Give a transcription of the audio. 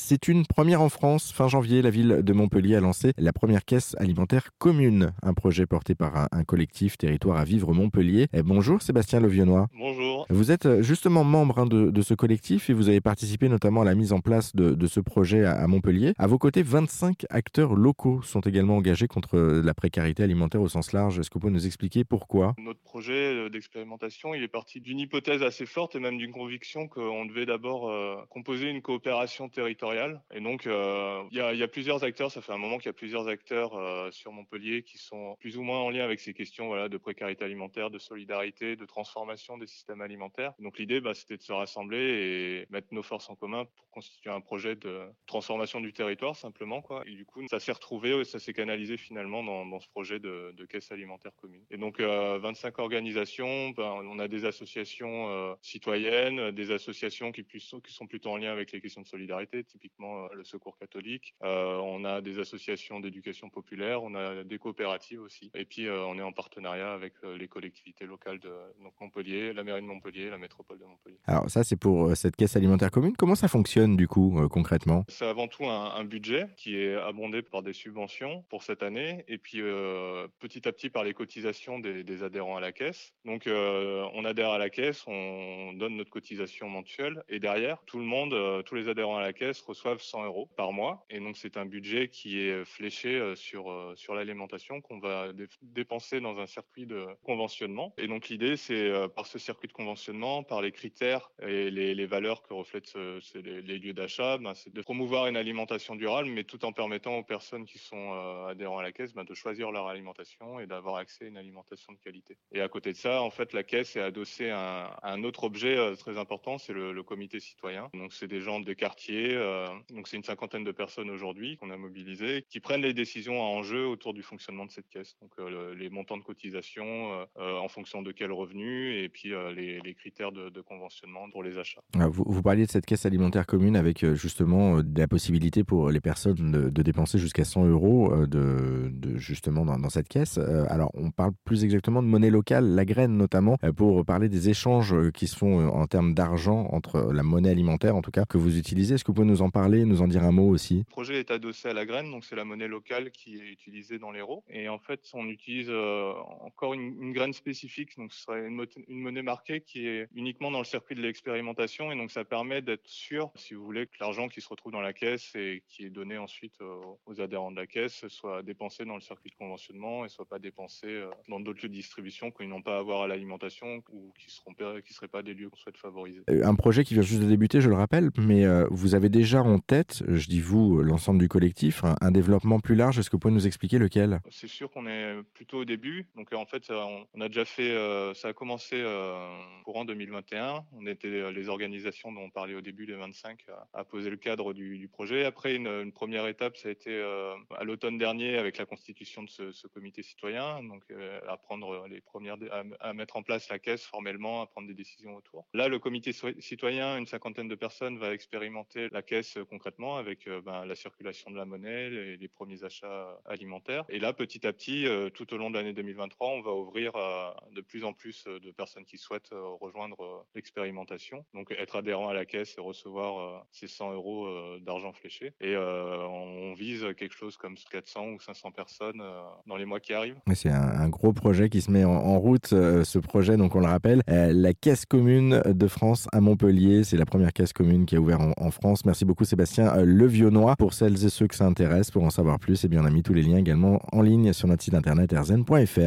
C'est une première en France. Fin janvier, la ville de Montpellier a lancé la première caisse alimentaire commune, un projet porté par un collectif Territoire à vivre Montpellier. Et bonjour Sébastien Levionnois. Bonjour. Vous êtes justement membre de ce collectif et vous avez participé notamment à la mise en place de ce projet à Montpellier. À vos côtés, 25 acteurs locaux sont également engagés contre la précarité alimentaire au sens large. Est-ce que vous pouvez nous expliquer pourquoi ? Notre projet d'expérimentation, il est parti d'une hypothèse assez forte et même d'une conviction qu'on devait d'abord composer une coopération territoriale. Et donc, il y a plusieurs acteurs, ça fait un moment qu'il y a plusieurs acteurs sur Montpellier qui sont plus ou moins en lien avec ces questions de précarité alimentaire, de solidarité, de transformation des systèmes alimentaires. Donc l'idée, c'était de se rassembler et mettre nos forces en commun pour constituer un projet de transformation du territoire simplement. Et du coup, ça s'est retrouvé, ça s'est canalisé finalement dans ce projet de caisse alimentaire commune. Et donc, 25 organisations, on a des associations citoyennes, des associations qui sont plutôt en lien avec les questions de solidarité, typiquement le Secours catholique. On a des associations d'éducation populaire, on a des coopératives aussi. Et puis, on est en partenariat avec les collectivités locales de Montpellier, la mairie de Montpellier, la métropole de Montpellier. Alors ça, c'est pour cette caisse alimentaire commune. Comment ça fonctionne du coup concrètement ? C'est avant tout un budget qui est abondé par des subventions pour cette année et puis petit à petit par les cotisations des adhérents à la caisse. Donc on adhère à la caisse, on donne notre cotisation mensuelle et derrière, tout le monde, tous les adhérents à la caisse reçoivent 100 € par mois et donc c'est un budget qui est fléché sur l'alimentation qu'on va dépenser dans un circuit de conventionnement. Et donc l'idée, c'est par ce circuit de conventionnement, par les critères et les valeurs que reflètent les lieux d'achat, c'est de promouvoir une alimentation durable, mais tout en permettant aux personnes qui sont adhérents à la caisse de choisir leur alimentation et d'avoir accès à une alimentation de qualité. Et à côté de ça, en fait, la caisse est adossée à un autre objet très important, c'est le comité citoyen. Donc c'est des gens des quartiers, donc c'est une 50aine de personnes aujourd'hui qu'on a mobilisées, qui prennent les décisions à enjeu autour du fonctionnement de cette caisse. Donc les montants de cotisation, en fonction de quels revenus, et puis les critères de conventionnement pour les achats. Alors, vous parliez de cette caisse alimentaire commune avec justement la possibilité pour les personnes de dépenser jusqu'à 100 € justement dans cette caisse. Alors on parle plus exactement de monnaie locale, la graine notamment, pour parler des échanges qui se font en termes d'argent entre la monnaie alimentaire en tout cas que vous utilisez. Est-ce que vous pouvez nous en parler, nous en dire un mot aussi ? Le projet est adossé à la graine, donc c'est la monnaie locale qui est utilisée dans l'euro. Et en fait on utilise encore une graine spécifique, donc ce serait une monnaie marquée qui est uniquement dans le circuit de l'expérimentation et donc ça permet d'être sûr, si vous voulez, que l'argent qui se retrouve dans la caisse et qui est donné ensuite aux adhérents de la caisse soit dépensé dans le circuit de conventionnement et soit pas dépensé dans d'autres lieux de distribution qui n'ont pas à voir à l'alimentation ou qui seraient pas des lieux qu'on souhaite favoriser. Un projet qui vient juste de débuter, je le rappelle, mais vous avez déjà en tête, je dis vous, l'ensemble du collectif, un développement plus large. Est-ce que vous pouvez nous expliquer lequel ? C'est sûr qu'on est plutôt au début, donc en fait on a déjà fait, ça a commencé courant 2021, on était les organisations dont on parlait au début, les 25, à poser le cadre du projet. Après une première étape, ça a été à l'automne dernier avec la constitution de ce comité citoyen, donc à mettre en place la caisse formellement, à prendre des décisions autour. Là, le comité citoyen, une 50aine de personnes, va expérimenter la caisse concrètement avec la circulation de la monnaie, les premiers achats alimentaires. Et là, petit à petit, tout au long de l'année 2023, on va ouvrir à de plus en plus de personnes qui souhaitent rejoindre l'expérimentation, donc être adhérent à la caisse et recevoir ces 100 € d'argent fléché. Et on vise quelque chose comme 400 ou 500 personnes dans les mois qui arrivent. C'est un gros projet qui se met en route, ce projet, donc on le rappelle, la Caisse commune de France à Montpellier. C'est la première caisse commune qui a ouvert en France. Merci beaucoup Sébastien Levionnois. Pour celles et ceux que ça intéresse, pour en savoir plus, on a mis tous les liens également en ligne sur notre site internet rzen.fr.